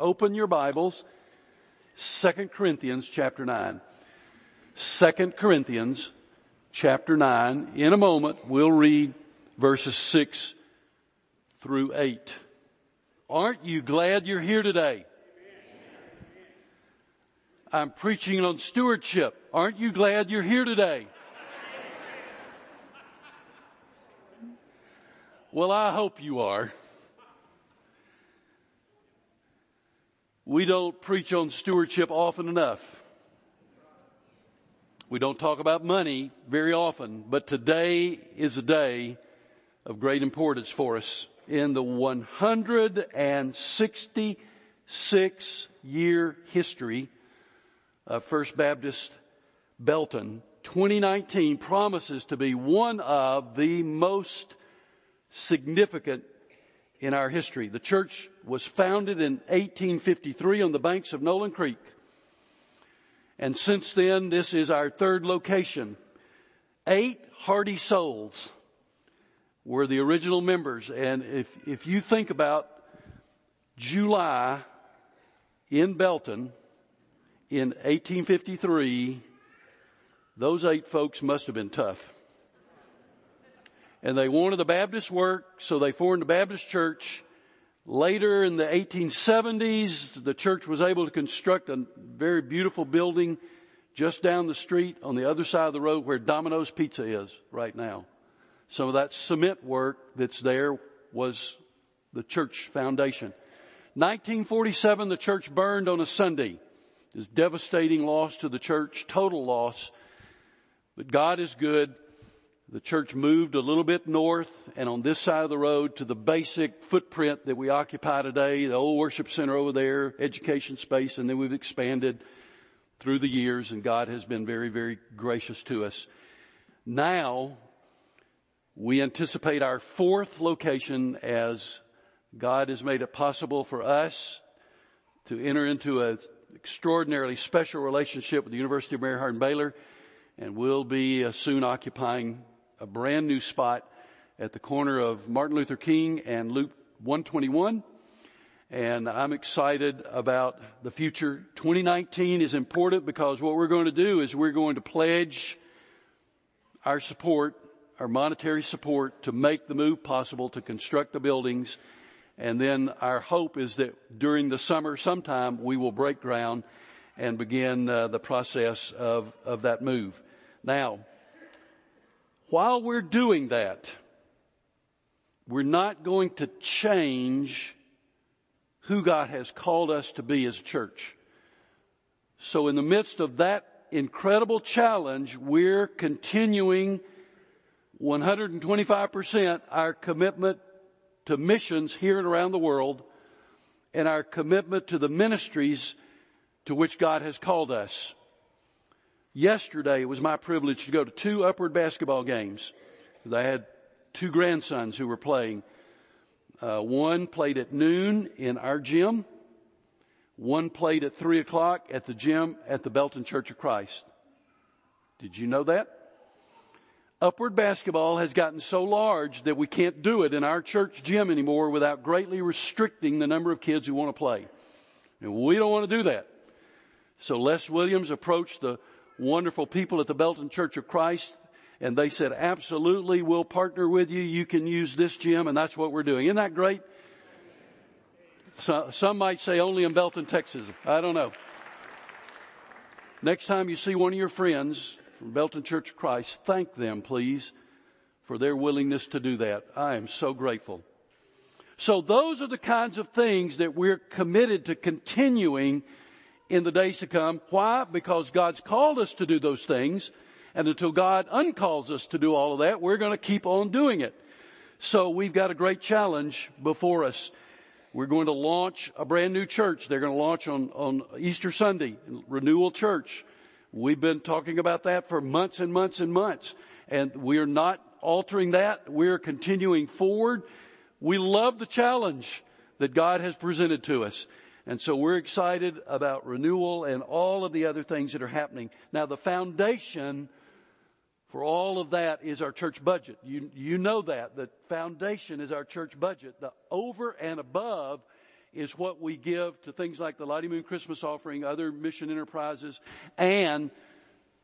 Open your Bibles, 2 Corinthians chapter 9. 2 Corinthians chapter 9. In a moment, we'll read verses 6 through 8. Aren't you glad you're here today? I'm preaching on stewardship. Aren't you glad you're here today? Well, I hope you are. We don't preach on stewardship often enough. We don't talk about money very often, but today is a day of great importance for us. In the 166-year history of First Baptist Belton, 2019 promises to be one of the most significant in our history. The church was founded in 1853 on the banks of Nolan Creek. And since then, this is our third location. 8 hearty souls were the original members. And if you think about July in Belton in 1853, those 8 folks must have been tough. And they wanted the Baptist work, so they formed the Baptist church. Later in the 1870s, the church was able to construct a very beautiful building just down the street on the other side of the road where Domino's Pizza is right now. Some of that cement work that's there was the church foundation. 1947, the church burned on a Sunday. This devastating loss to the church, total loss. But God is good. The church moved a little bit north and on this side of the road to the basic footprint that we occupy today, the old worship center over there, education space, and then we've expanded through the years, and God has been very, very gracious to us. Now, we anticipate our 4th location as God has made it possible for us to enter into an extraordinarily special relationship with the University of Mary Hardin-Baylor, and we'll be soon occupying a brand new spot at the corner of Martin Luther King and Loop 121. And I'm excited about the future. 2019 is important because what we're going to do is we're going to pledge our support, our monetary support, to make the move possible, to construct the buildings. And then our hope is that during the summer sometime we will break ground and begin the process of that move. Now, while we're doing that, we're not going to change who God has called us to be as a church. So in the midst of that incredible challenge, we're continuing 125% our commitment to missions here and around the world and our commitment to the ministries to which God has called us. Yesterday, it was my privilege to go to 2 Upward Basketball games. I had 2 grandsons who were playing. One played at noon in our gym. One played at 3 o'clock at the gym at the Belton Church of Christ. Did you know that? Upward Basketball has gotten so large that we can't do it in our church gym anymore without greatly restricting the number of kids who want to play. And we don't want to do that. So Les Williams approached the wonderful people at the Belton Church of Christ, and they said, absolutely, we'll partner with you. You can use this gym, and that's what we're doing. Isn't that great? So, some might say only in Belton, Texas. I don't know. Next time you see one of your friends from Belton Church of Christ, thank them, please, for their willingness to do that. I am so grateful. So those are the kinds of things that we're committed to continuing in the days to come. Why? Because God's called us to do those things. And until God uncalls us to do all of that, we're going to keep on doing it. So we've got a great challenge before us. We're going to launch a brand new church. They're going to launch on Easter Sunday, Renewal Church. We've been talking about that for months and months and months. And we're not altering that. We're continuing forward. We love the challenge that God has presented to us. And so we're excited about renewal and all of the other things that are happening. Now, the foundation for all of that is our church budget. You know that. The foundation is our church budget. The over and above is what we give to things like the Lottie Moon Christmas offering, other mission enterprises, and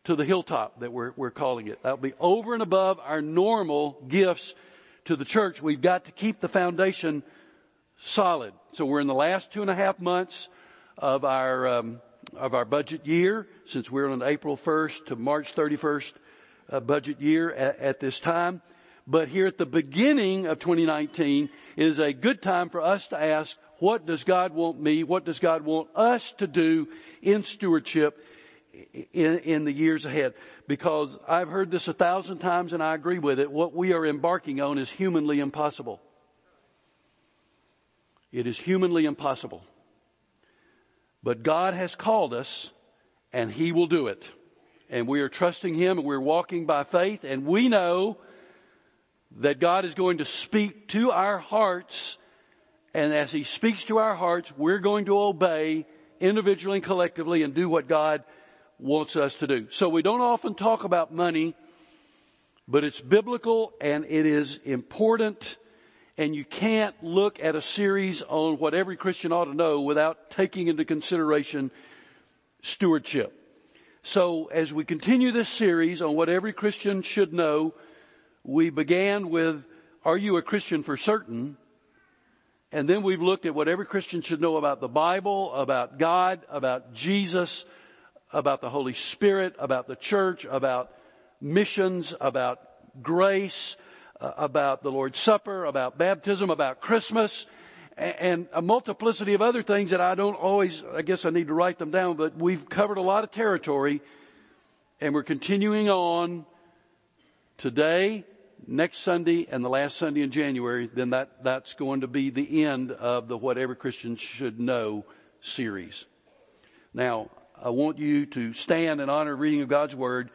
to the Hilltop that we're calling it. That'll be over and above our normal gifts to the church. We've got to keep the foundation solid. So we're in the last 2.5 months of our budget year, since we're on April 1st to March 31st budget year at this time. But here at the beginning of 2019 is a good time for us to ask, what does God want me? What does God want us to do in stewardship in the years ahead? Because I've heard this 1,000 times and I agree with it. What we are embarking on is humanly impossible. It is humanly impossible. But God has called us and He will do it. And we are trusting Him and we're walking by faith, and we know that God is going to speak to our hearts, and as He speaks to our hearts, we're going to obey individually and collectively and do what God wants us to do. So we don't often talk about money, but it's biblical and it is important, and you can't look at a series on what every Christian ought to know without taking into consideration stewardship. So as we continue this series on what every Christian should know, we began with, are you a Christian for certain? And then we've looked at what every Christian should know about the Bible, about God, about Jesus, about the Holy Spirit, about the church, about missions, about grace, about the Lord's Supper, about baptism, about Christmas, and a multiplicity of other things that I don't always, I guess I need to write them down, but we've covered a lot of territory, and we're continuing on today, next Sunday, and the last Sunday in January. Then that's going to be the end of the What Every Christian Should Know series. Now, I want you to stand in honor of reading of God's Word.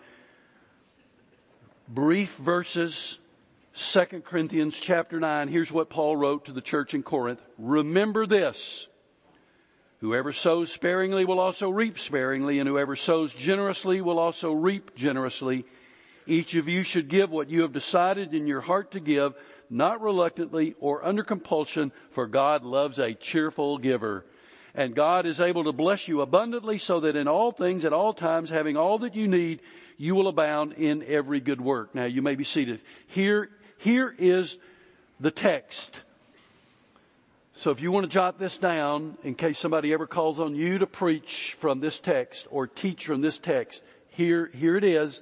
Brief verses, 2 Corinthians chapter 9. Here's what Paul wrote to the church in Corinth. Remember this: whoever sows sparingly will also reap sparingly, and whoever sows generously will also reap generously. Each of you should give what you have decided in your heart to give, not reluctantly or under compulsion, for God loves a cheerful giver. And God is able to bless you abundantly, so that in all things, at all times, having all that you need, you will abound in every good work. Now, you may be seated. Here is the text. So if you want to jot this down, in case somebody ever calls on you to preach from this text or teach from this text, here it is.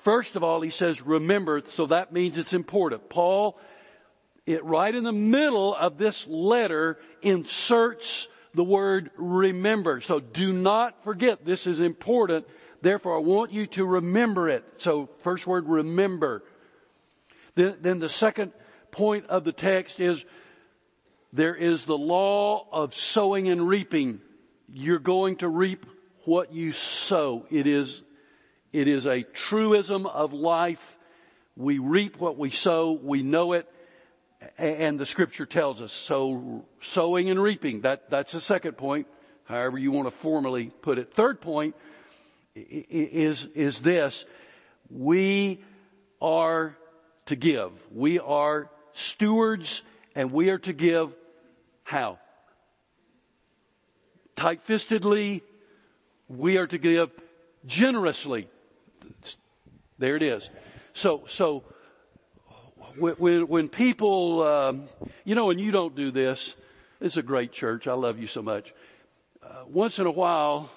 First of all, he says, remember, so that means it's important. Paul, right in the middle of this letter, inserts the word remember. So do not forget, this is important. Therefore, I want you to remember it. So first word, remember. Then the second point of the text is, there is the law of sowing and reaping. You're going to reap what you sow. It is a truism of life. We reap what we sow. We know it. And the scripture tells us. So sowing and reaping, that's the second point, however you want to formally put it. Third point is this: we are to give. We are stewards, and we are to give how? Tight-fistedly. We are to give generously. There it is. So when people, and you don't do this. It's a great church. I love you so much. Once in a while,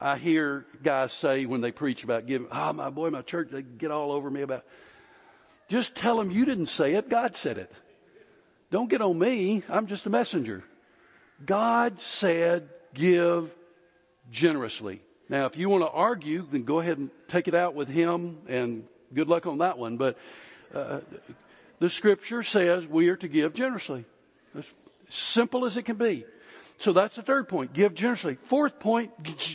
I hear guys say when they preach about giving, my church, they get all over me about. Just tell them you didn't say it. God said it. Don't get on me. I'm just a messenger. God said, give generously. Now, if you want to argue, then go ahead and take it out with him, and good luck on that one. But the scripture says we are to give generously. As simple as it can be. So that's the third point. Give generously. Fourth point,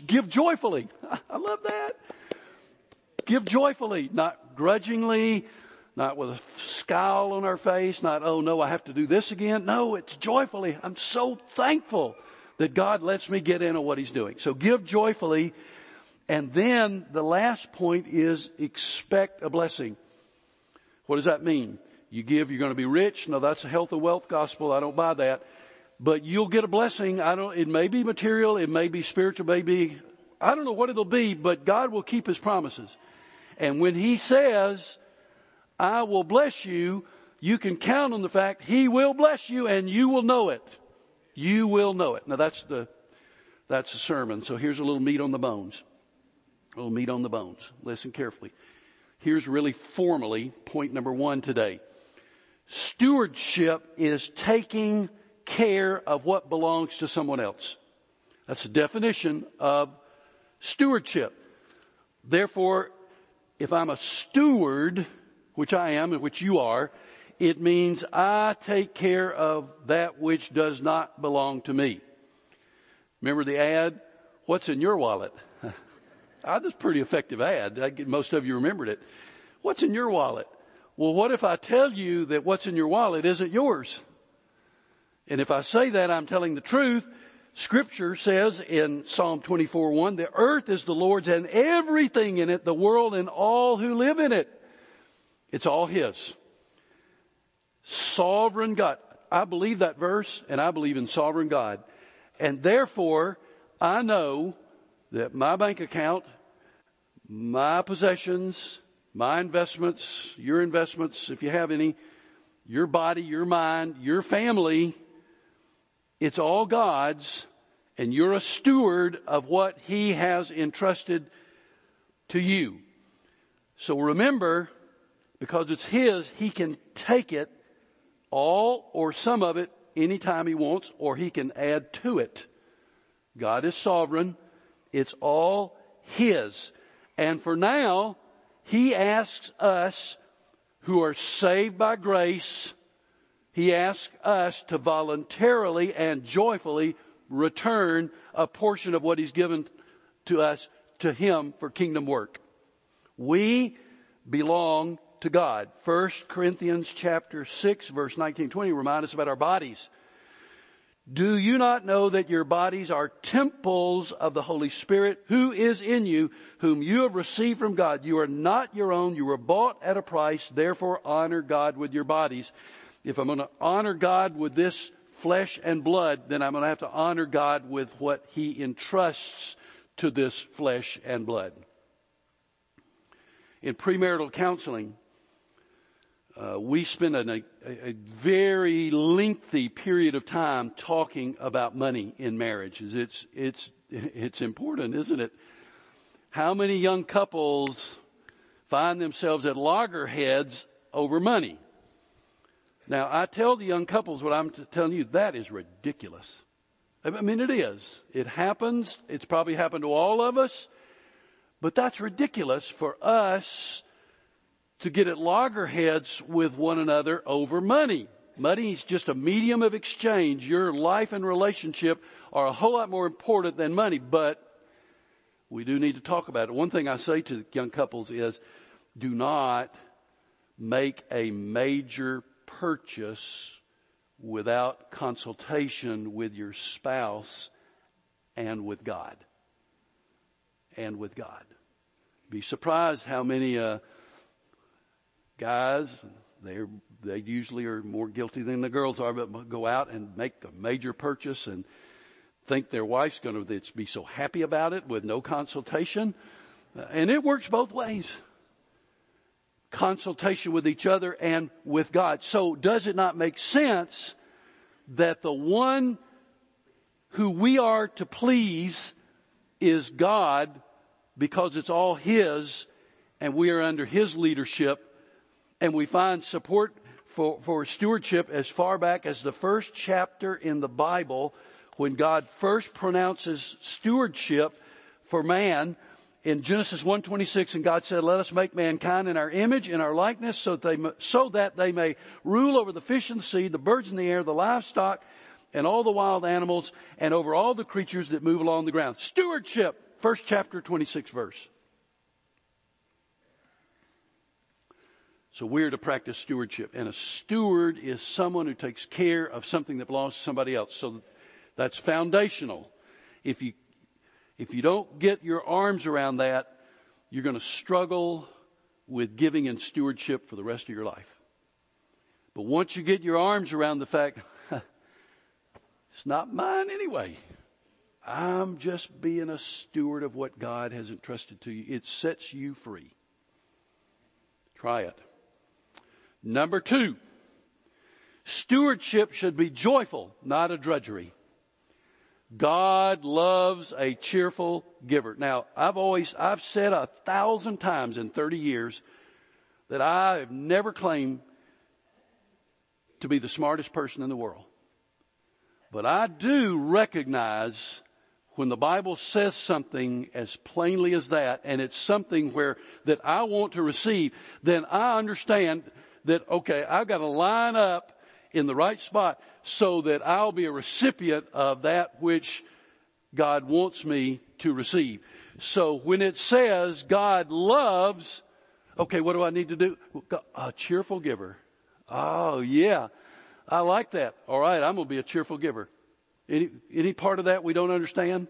give joyfully. I love that. Give joyfully, not grudgingly, not with a scowl on our face, not, oh no, I have to do this again. No, it's joyfully. I'm so thankful that God lets me get in on what He's doing. So give joyfully. And then the last point is expect a blessing. What does that mean? You give, you're going to be rich. No, that's a health and wealth gospel. I don't buy that. but you'll get a blessing. It may be material, it may be spiritual, maybe I don't know what it'll be, but God will keep his promises. And when he says, I will bless you, you can count on the fact he will bless you and you will know it. You will know it. Now that's the sermon. So here's a little meat on the bones. A little meat on the bones. Listen carefully. Here's really formally point number one today. Stewardship is taking care of what belongs to someone else. That's the definition of stewardship. Therefore, if I'm a steward, which I am and which you are, it means I take care of that which does not belong to me. Remember the ad, what's in your wallet? That's a pretty effective ad. Most of you remembered it. What's in your wallet? Well, what if I tell you that what's in your wallet isn't yours? And if I say that, I'm telling the truth. Scripture says in Psalm 24:1, the earth is the Lord's and everything in it, the world and all who live in it. It's all his. Sovereign God. I believe that verse, and I believe in sovereign God. And therefore, I know that my bank account, my possessions, my investments, your investments, if you have any, your body, your mind, your family, it's all God's, and you're a steward of what he has entrusted to you. So remember, because it's his, he can take it all or some of it anytime he wants, or he can add to it. God is sovereign. It's all his. And for now, he asks us who are saved by grace, he asks us to voluntarily and joyfully return a portion of what he's given to us to him for kingdom work. We belong to God. 1 Corinthians chapter 6 verse 19-20 remind us about our bodies. Do you not know that your bodies are temples of the Holy Spirit who is in you, whom you have received from God? You are not your own. You were bought at a price. Therefore honor God with your bodies. If I'm going to honor God with this flesh and blood, then I'm going to have to honor God with what he entrusts to this flesh and blood. In premarital counseling, we spend a very lengthy period of time talking about money in marriage. It's important, isn't it? How many young couples find themselves at loggerheads over money? Now, I tell the young couples what I'm telling you, that is ridiculous. I mean, it is. It happens. It's probably happened to all of us. But that's ridiculous for us to get at loggerheads with one another over money. Money is just a medium of exchange. Your life and relationship are a whole lot more important than money, but we do need to talk about it. One thing I say to young couples is, do not make a major purchase without consultation with your spouse and with God. And with God. Be surprised how many guys, they usually are more guilty than the girls are, but go out and make a major purchase and think their wife's going to be so happy about it with no consultation. And it works both ways. Consultation with each other and with God. So does it not make sense that the one who we are to please is God, because it's all his and we are under his leadership? And we find support for stewardship as far back as the first chapter in the Bible, when God first pronounces stewardship for man in Genesis 1:26. And God said, let us make mankind in our image, in our likeness, so that they may rule over the fish in the sea, the birds in the air, the livestock, and all the wild animals, and over all the creatures that move along the ground. Stewardship, first chapter, 26th verse. So we're to practice stewardship. And a steward is someone who takes care of something that belongs to somebody else. So that's foundational. If you don't get your arms around that, you're going to struggle with giving and stewardship for the rest of your life. But once you get your arms around the fact, It's not mine anyway. I'm just being a steward of what God has entrusted to you. It sets you free. Try it. Number 2, stewardship should be joyful, not a drudgery. God loves a cheerful giver. Now, I've said 1,000 times in 30 years that I have never claimed to be the smartest person in the world. But I do recognize when the Bible says something as plainly as that, and it's something that I want to receive, then I understand that, okay, I've got to line up in the right spot so that I'll be a recipient of that which God wants me to receive. So when it says God loves, okay, what do I need to do? A cheerful giver. Oh, yeah, I like that. All right, I'm going to be a cheerful giver. Any part of that we don't understand?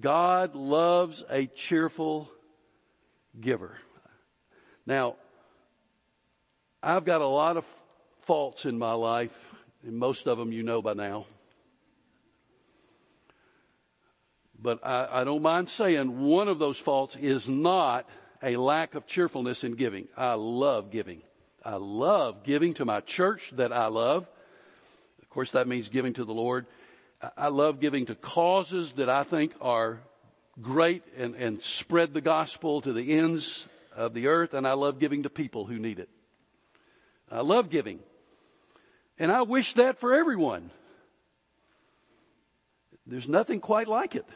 God loves a cheerful giver. Now, I've got a lot of faults in my life, and most of them you know by now. But I don't mind saying one of those faults is not a lack of cheerfulness in giving. I love giving. I love giving to my church that I love. Of course, that means giving to the Lord. I love giving to causes that I think are great and spread the gospel to the ends of the earth, and I love giving to people who need it. I love giving. And I wish that for everyone. There's nothing quite like it.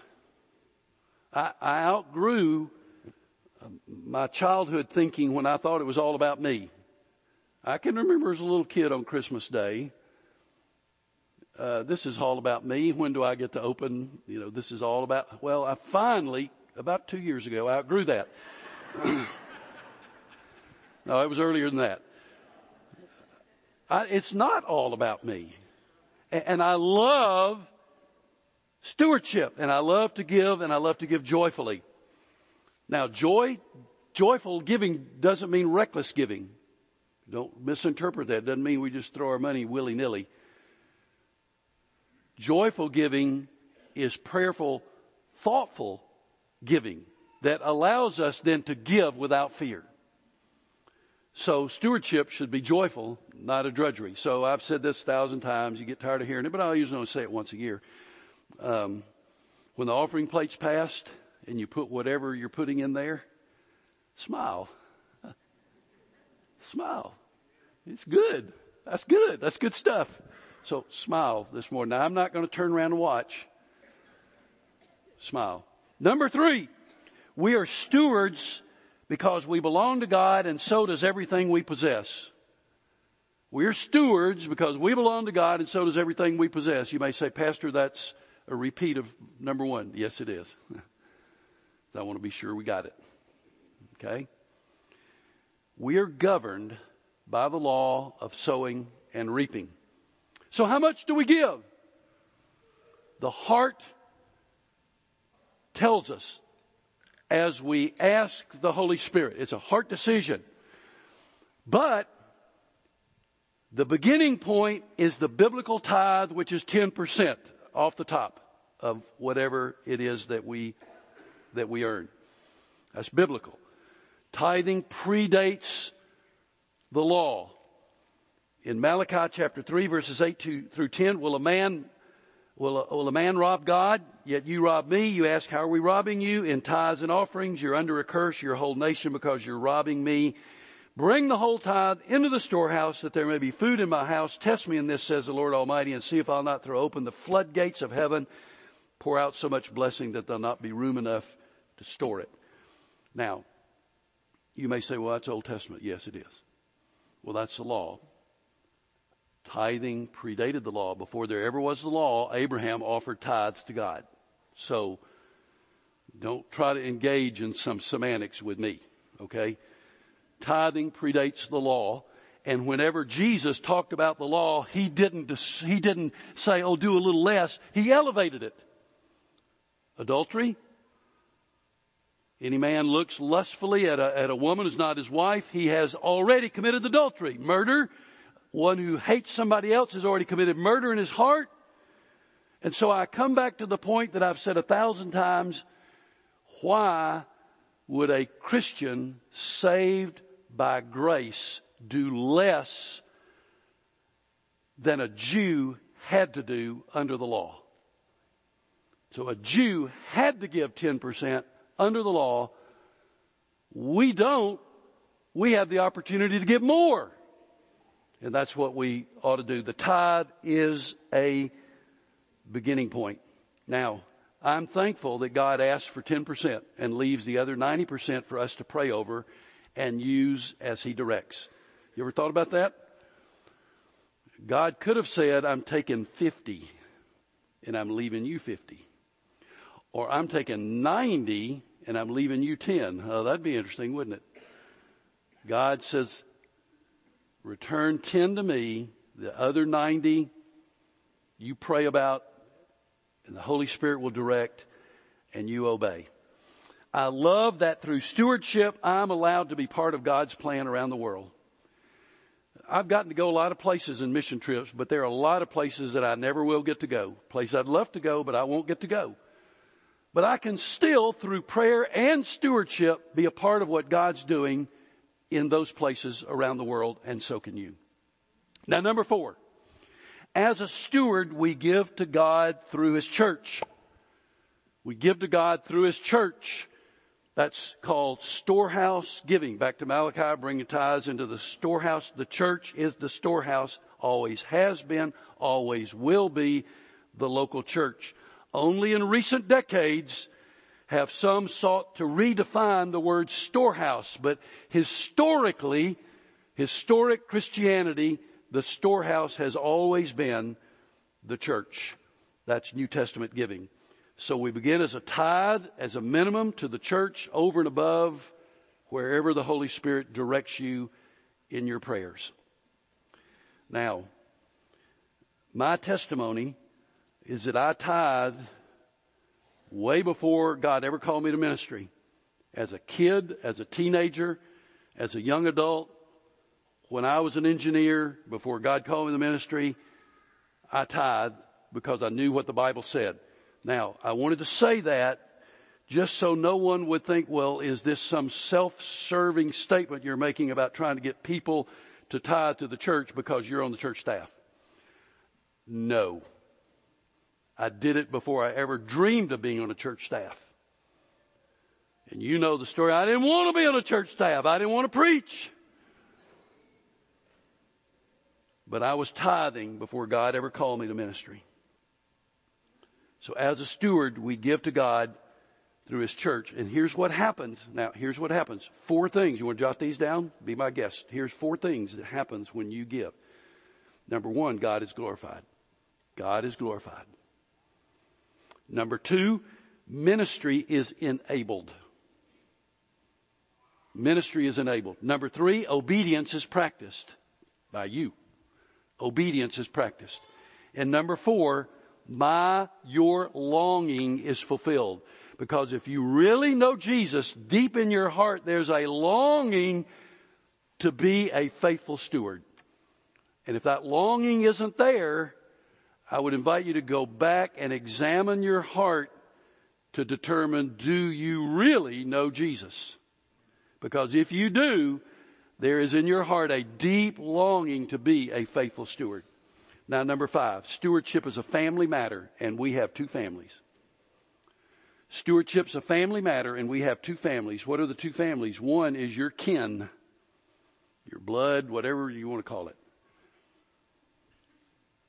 I outgrew my childhood thinking when I thought it was all about me. I can remember as a little kid on Christmas Day, this is all about me. When do I get to open? You know, this is all about, well, I finally, about 2 years ago, outgrew that. No, it was earlier than that. It's not all about me. And I love stewardship, and I love to give, and I love to give joyfully. Now, joyful giving doesn't mean reckless giving. Don't misinterpret that. It doesn't mean we just throw our money willy-nilly. Joyful giving is prayerful, thoughtful giving that allows us then to give without fear. So stewardship should be joyful, not a drudgery. So I've said this 1,000 times. You get tired of hearing it, but I usually only say it once a year. When the offering plate's passed and you put whatever you're putting in there, smile. Smile. It's good. That's good. That's good stuff. So smile this morning. Now, I'm not going to turn around and watch. Smile. Number 3, we are stewards because we belong to God, and so does everything we possess. We're stewards because we belong to God, and so does everything we possess. You may say, Pastor, that's a repeat of number 1. Yes, it is. I want to be sure we got it. Okay? We are governed by the law of sowing and reaping. So how much do we give? The heart tells us. As we ask the Holy Spirit, it's a heart decision. But the beginning point is the biblical tithe, which is 10% off the top of whatever it is that we earn. That's biblical. Tithing predates the law. In Malachi chapter 3, verses 8 through 10, will a man rob God? Yet you rob me. You ask, how are we robbing you? In tithes and offerings, you're under a curse, your whole nation, because you're robbing me. Bring the whole tithe into the storehouse, that there may be food in my house. Test me in this, says the Lord Almighty, and see if I'll not throw open the floodgates of heaven, pour out so much blessing that there'll not be room enough to store it. Now, you may say, well, that's Old Testament. Yes, it is. Well, that's the law. Tithing predated the law. Before there ever was the law, Abraham offered tithes to God. So don't try to engage in some semantics with me, okay? Tithing predates the law. And whenever Jesus talked about the law, he didn't say, oh, do a little less. He elevated it. Adultery. Any man looks lustfully at a woman who's not his wife, he has already committed adultery. Murder. One who hates somebody else has already committed murder in his heart. And so I come back to the point that I've said 1,000 times. Why would a Christian saved by grace do less than a Jew had to do under the law? So a Jew had to give 10% under the law. We don't. We have the opportunity to give more. And that's what we ought to do. The tithe is a beginning point. Now, I'm thankful that God asks for 10% and leaves the other 90% for us to pray over and use as he directs. You ever thought about that? God could have said, I'm taking 50 and I'm leaving you 50. Or I'm taking 90 and I'm leaving you 10. Oh, that'd be interesting, wouldn't it? God says, return 10 to me, the other 90 you pray about, and the Holy Spirit will direct, and you obey. I love that through stewardship, I'm allowed to be part of God's plan around the world. I've gotten to go a lot of places in mission trips, but there are a lot of places that I never will get to go. Places I'd love to go, but I won't get to go. But I can still, through prayer and stewardship, be a part of what God's doing in those places around the world, and so can you. Now, number 4. As a steward, we give to God through his church. We give to God through his church. That's called storehouse giving. Back to Malachi, bring your tithes into the storehouse. The church is the storehouse, always has been, always will be the local church. Only in recent decades have some sought to redefine the word storehouse, but historic Christianity, the storehouse has always been the church. That's New Testament giving. So we begin as a tithe, as a minimum to the church, over and above, wherever the Holy Spirit directs you in your prayers. Now, my testimony is that I tithe way before God ever called me to ministry. As a kid, as a teenager, as a young adult, when I was an engineer, before God called me to ministry, I tithed because I knew what the Bible said. Now, I wanted to say that just so no one would think, well, is this some self-serving statement you're making about trying to get people to tithe to the church because you're on the church staff? No. I did it before I ever dreamed of being on a church staff. And you know the story. I didn't want to be on a church staff. I didn't want to preach. But I was tithing before God ever called me to ministry. So as a steward, we give to God through his church. And here's what happens. Now, here's what happens. 4 things. You want to jot these down? Be my guest. Here's 4 things that happens when you give. Number 1, God is glorified. God is glorified. Number 2, ministry is enabled. Ministry is enabled. Number 3, obedience is practiced by you. Obedience is practiced. And number 4, your longing is fulfilled. Because if you really know Jesus, deep in your heart, there's a longing to be a faithful steward. And if that longing isn't there, I would invite you to go back and examine your heart to determine, do you really know Jesus? Because if you do, there is in your heart a deep longing to be a faithful steward. Now, number 5, stewardship is a family matter, and we have 2 families. Stewardship's a family matter, and we have 2 families. What are the 2 families? One is your kin, your blood, whatever you want to call it.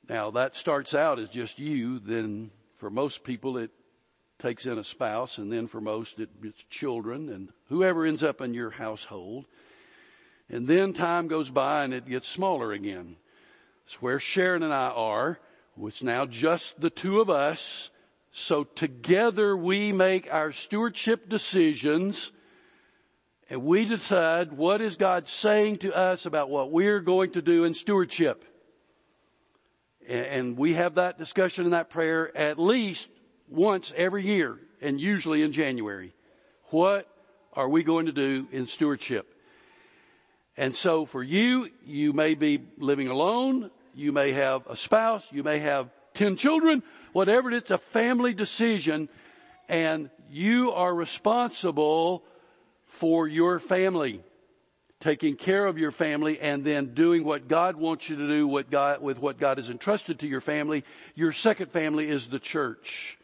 Now, that starts out as just you. Then for most people, it takes in a spouse, and then for most, it's children and whoever ends up in your household. And then time goes by and it gets smaller again. It's where Sharon and I are. It's now just the 2 of us. So together we make our stewardship decisions. And we decide what is God saying to us about what we're going to do in stewardship. And we have that discussion and that prayer at least once every year. And usually in January. What are we going to do in stewardship? And so for you, you may be living alone, you may have a spouse, you may have 10 children, whatever it's a family decision, and you are responsible for your family, taking care of your family, and then doing what God wants you to do with what God has entrusted to your family. Your second family is the church.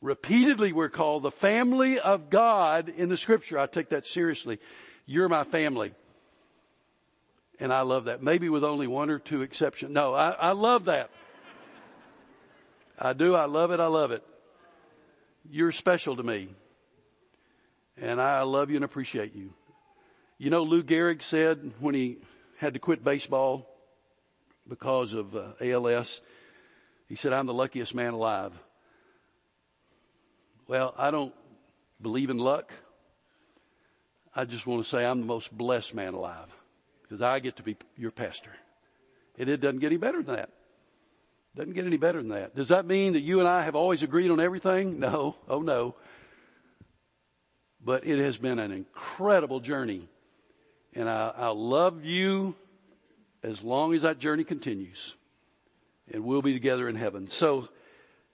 Repeatedly we're called the family of God in the Scripture. I take that seriously. You're my family. And I love that. Maybe with only one or two exceptions. No, I love that. I do. I love it. I love it. You're special to me. And I love you and appreciate you. You know, Lou Gehrig said when he had to quit baseball because of ALS, he said, "I'm the luckiest man alive." Well, I don't believe in luck. I just want to say I'm the most blessed man alive because I get to be your pastor. And it doesn't get any better than that. Doesn't get any better than that. Does that mean that you and I have always agreed on everything? No. Oh, no. But it has been an incredible journey. And I love you as long as that journey continues. And we'll be together in heaven. So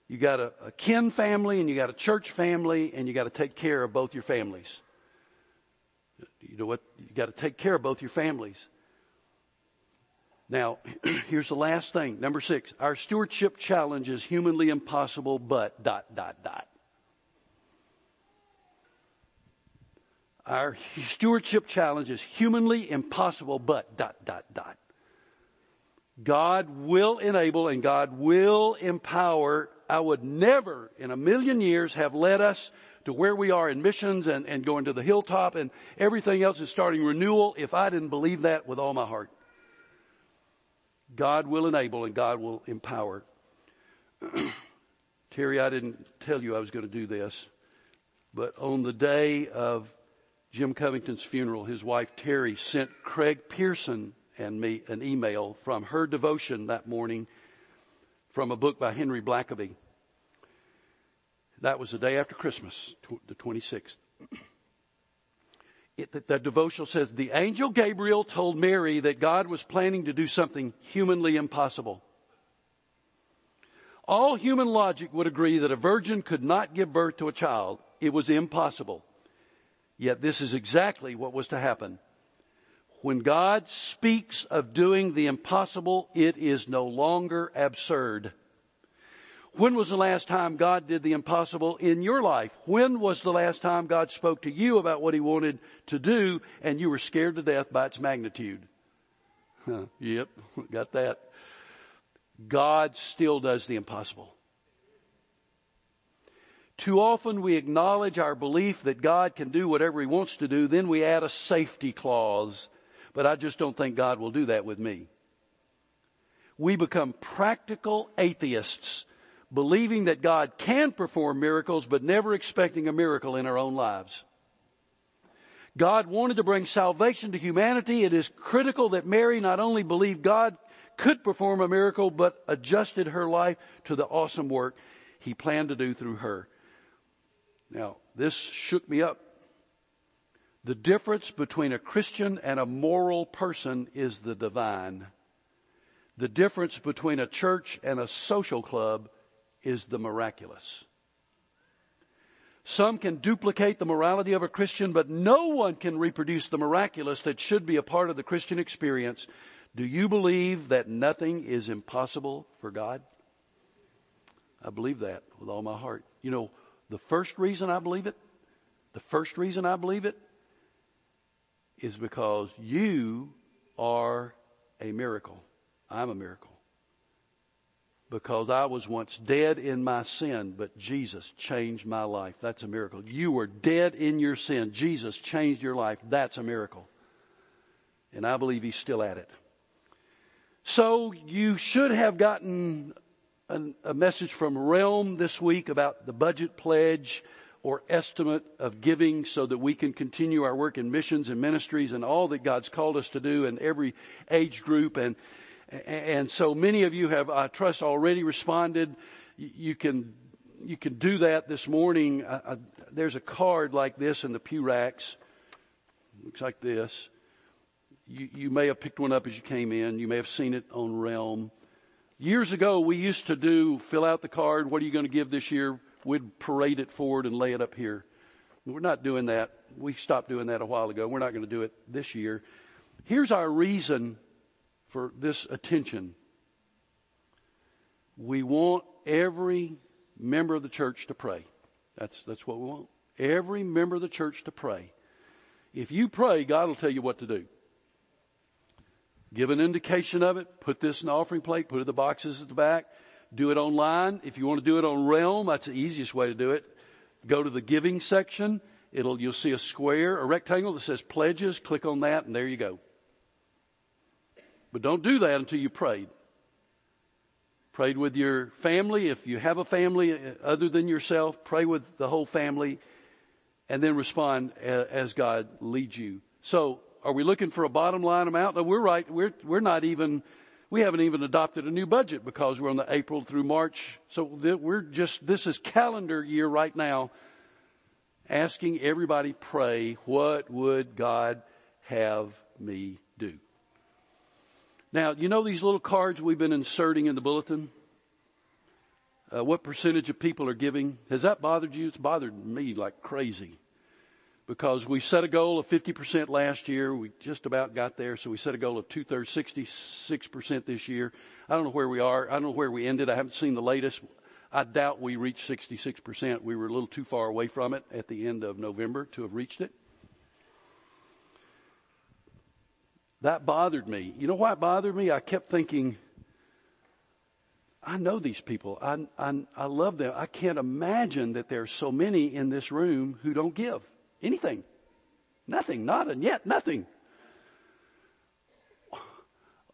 you got a kin family, and you got a church family, and you got to take care of both your families. You know what? You got to take care of both your families. Now, here's the last thing. Number 6, our stewardship challenge is humanly impossible, but ... Our stewardship challenge is humanly impossible, but ... God will enable and God will empower. I would never in a million years have led us to where we are in missions and going to the hilltop and everything else is starting renewal if I didn't believe that with all my heart. God will enable and God will empower. Terry, I didn't tell you I was going to do this, but on the day of Jim Covington's funeral, his wife Terry sent Craig Pearson and me an email from her devotion that morning from a book by Henry Blackaby. That was the day after Christmas, the 26th. The devotional says, the angel Gabriel told Mary that God was planning to do something humanly impossible. All human logic would agree that a virgin could not give birth to a child. It was impossible. Yet this is exactly what was to happen. When God speaks of doing the impossible, it is no longer absurd. When was the last time God did the impossible in your life? When was the last time God spoke to you about what he wanted to do and you were scared to death by its magnitude? Yep, got that. God still does the impossible. Too often we acknowledge our belief that God can do whatever he wants to do, then we add a safety clause. But I just don't think God will do that with me. We become practical atheists, believing that God can perform miracles, but never expecting a miracle in our own lives. God wanted to bring salvation to humanity. It is critical that Mary not only believed God could perform a miracle, but adjusted her life to the awesome work he planned to do through her. Now, this shook me up. The difference between a Christian and a moral person is the divine. The difference between a church and a social club is the miraculous. Some can duplicate the morality of a Christian, but no one can reproduce the miraculous that should be a part of the Christian experience. Do you believe that nothing is impossible for God? I believe that with all my heart. You know, the first reason I believe it is because you are a miracle. I'm a miracle. Because I was once dead in my sin, but Jesus changed my life. That's a miracle. You were dead in your sin. Jesus changed your life. That's a miracle. And I believe he's still at it. So you should have gotten a message from Realm this week about the budget pledge or estimate of giving so that we can continue our work in missions and ministries and all that God's called us to do in every age group. And so many of you have, I trust, already responded. You can do that this morning. There's a card like this in the pew racks. Looks like this. You may have picked one up as you came in. You may have seen it on Realm. Years ago, we used to do fill out the card. What are you going to give this year? We'd parade it forward and lay it up here. We're not doing that. We stopped doing that a while ago. We're not going to do it this year. Here's our reason for this attention. We want every member of the church to pray. That's what we want. Every member of the church to pray. If you pray, God will tell you what to do. Give an indication of it. Put this in the offering plate. Put it in the boxes at the back. Do it online. If you want to do it on Realm, that's the easiest way to do it. Go to the giving section. You'll see a square, a rectangle that says pledges. Click on that and there you go. But don't do that until you prayed. Prayed with your family. If you have a family other than yourself, pray with the whole family and then respond as God leads you. So are we looking for a bottom line amount? No, we're right. We're not even, we haven't even adopted a new budget because we're on the April through March. So this is calendar year right now, asking everybody pray, what would God have me do? Now, you know these little cards we've been inserting in the bulletin? What percentage of people are giving? Has that bothered you? It's bothered me like crazy. Because we set a goal of 50% last year. We just about got there. So we set a goal of 2/3, 66% this year. I don't know where we are. I don't know where we ended. I haven't seen the latest. I doubt we reached 66%. We were a little too far away from it at the end of November to have reached it. That bothered me. You know why it bothered me? I kept thinking, I know these people. I love them. I can't imagine that there are so many in this room who don't give. Anything. Nothing. Not and yet nothing.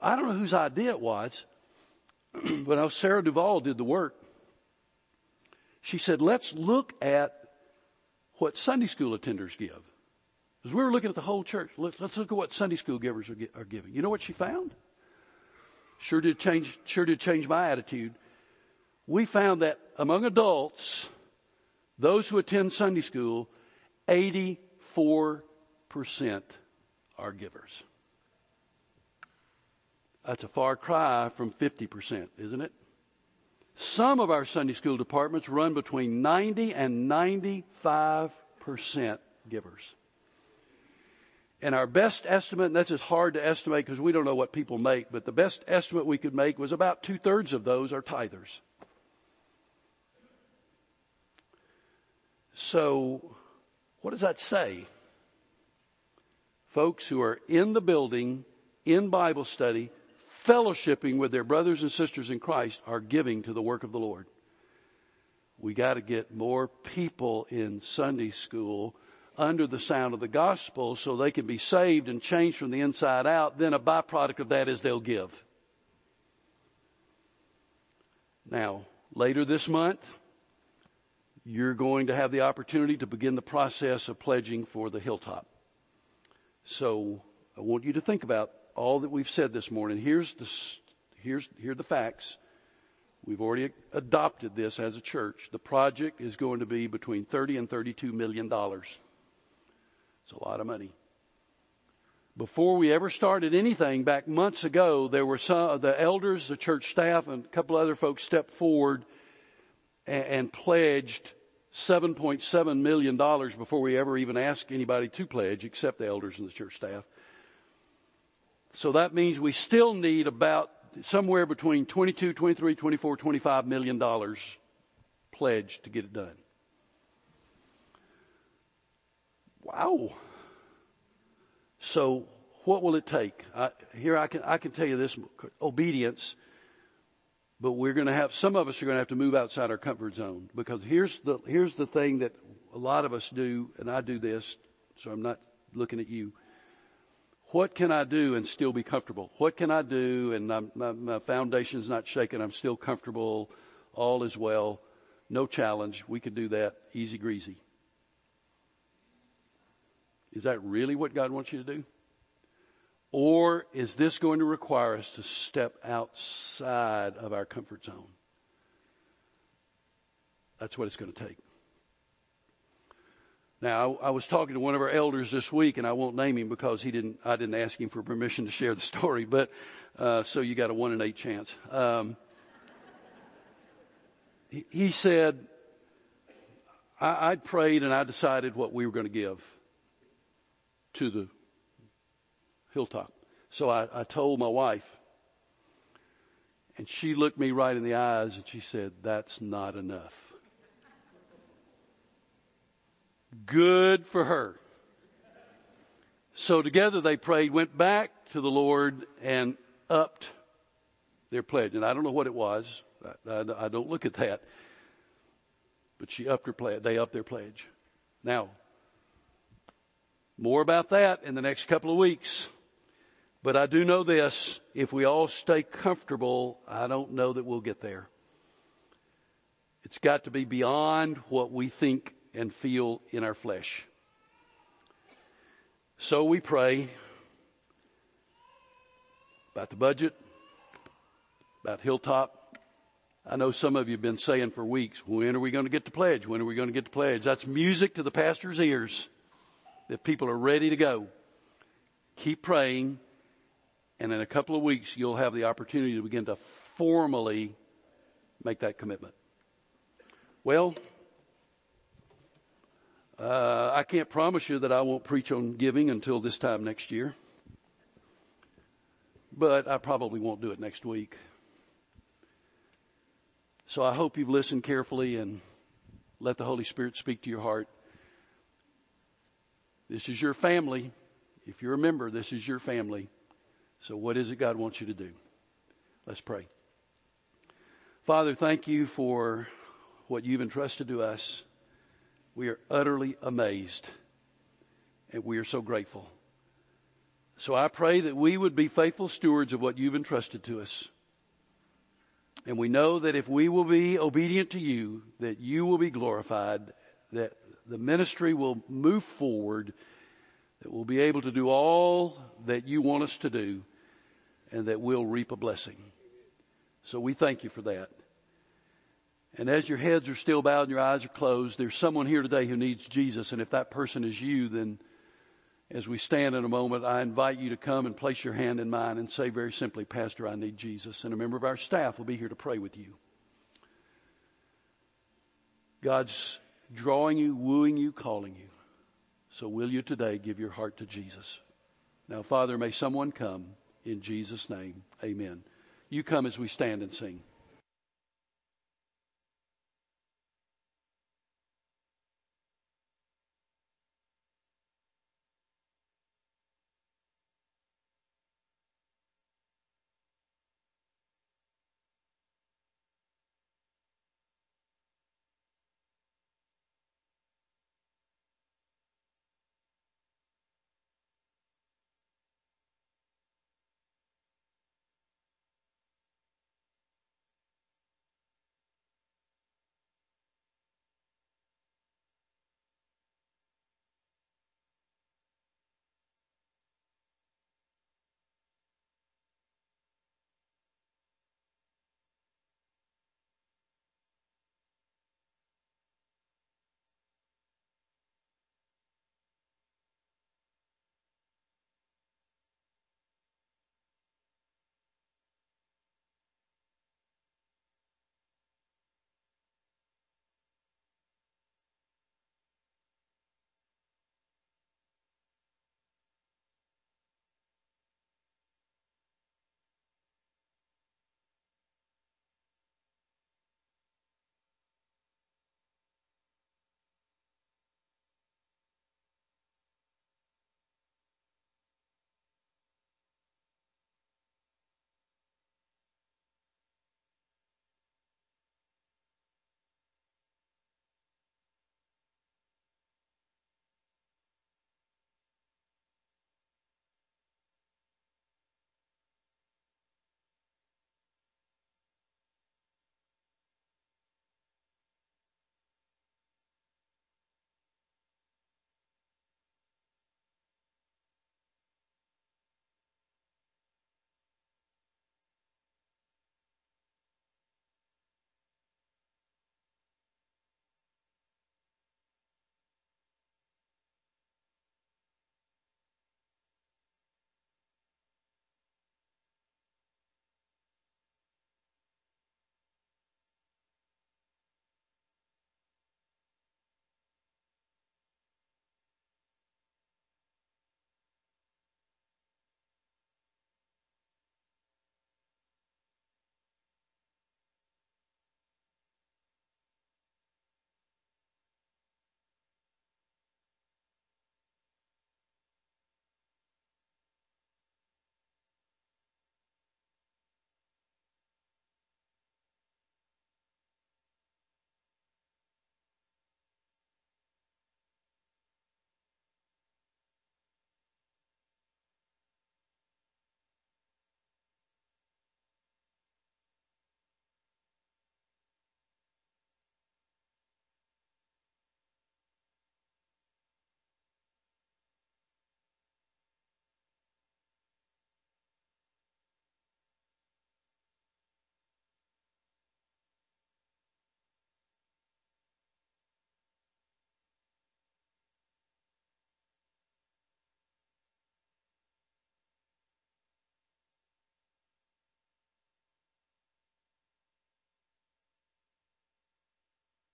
I don't know whose idea it was, but Sarah Duvall did the work. She said, let's look at what Sunday school attenders give. Because we were looking at the whole church. Let's look at what Sunday school givers are giving. You know what she found? Sure did change my attitude. We found that among adults, those who attend Sunday school, 84% are givers. That's a far cry from 50%, isn't it? Some of our Sunday school departments run between 90 and 95% givers. And our best estimate, and that's just hard to estimate because we don't know what people make, but the best estimate we could make was about 2/3 of those are tithers. So what does that say? Folks who are in the building, in Bible study, fellowshipping with their brothers and sisters in Christ are giving to the work of the Lord. We got to get more people in Sunday school under the sound of the gospel so they can be saved and changed from the inside out. Then a byproduct of that is they'll give. Now, later this month, you're going to have the opportunity to begin the process of pledging for the hilltop. So I want you to think about all that we've said this morning. Here are the facts. We've already adopted this as a church. The project is going to be between $30 and $32 million. It's a lot of money. Before we ever started anything back months ago, there were some of the elders, the church staff, and a couple other folks stepped forward and pledged $7.7 million before we ever even asked anybody to pledge except the elders and the church staff. So that means we still need about somewhere between $22, $23, $24, $25 million pledged to get it done. Wow. So what will it take? I can tell you this, obedience. But we're going to have, some of us are going to have to move outside our comfort zone, because here's the thing that a lot of us do, and I do this, so I'm not looking at you. What can I do and still be comfortable? What can I do and my foundation's not shaking, I'm still comfortable, all is well, no challenge, we can do that, easy greasy. Is that really what God wants you to do? Or is this going to require us to step outside of our comfort zone? That's what it's going to take. Now, I was talking to one of our elders this week, and I won't name him because I didn't ask him for permission to share the story, but so you got a 1 in 8 chance. he said, I'd prayed and I decided what we were going to give to the hilltop. So I told my wife, and she looked me right in the eyes and she said, that's not enough. Good for her. So together they prayed, went back to the Lord and upped their pledge. And I don't know what it was. I don't look at that. But she upped her pledge. They upped their pledge. Now, more about that in the next couple of weeks. But I do know this. If we all stay comfortable, I don't know that we'll get there. It's got to be beyond what we think and feel in our flesh. So we pray about the budget, about Hilltop. I know some of you have been saying for weeks, when are we going to get the pledge? When are we going to get the pledge? That's music to the pastor's ears that people are ready to go. Keep praying, and in a couple of weeks, you'll have the opportunity to begin to formally make that commitment. Well, I can't promise you that I won't preach on giving until this time next year. But I probably won't do it next week. So I hope you've listened carefully and let the Holy Spirit speak to your heart. This is your family. If you're a member, this is your family. So what is it God wants you to do? Let's pray. Father, thank you for what you've entrusted to us. We are utterly amazed, and we are so grateful. So I pray that we would be faithful stewards of what you've entrusted to us. And we know that if we will be obedient to you, that you will be glorified, that the ministry will move forward, that we'll be able to do all that you want us to do, and that we'll reap a blessing. So we thank you for that. And as your heads are still bowed and your eyes are closed, there's someone here today who needs Jesus. And if that person is you, then as we stand in a moment, I invite you to come and place your hand in mine and say very simply, Pastor, I need Jesus. And a member of our staff will be here to pray with you. God's drawing you, wooing you, calling you. So will you today give your heart to Jesus? Now, Father, may someone come in Jesus' name. Amen. You come as we stand and sing.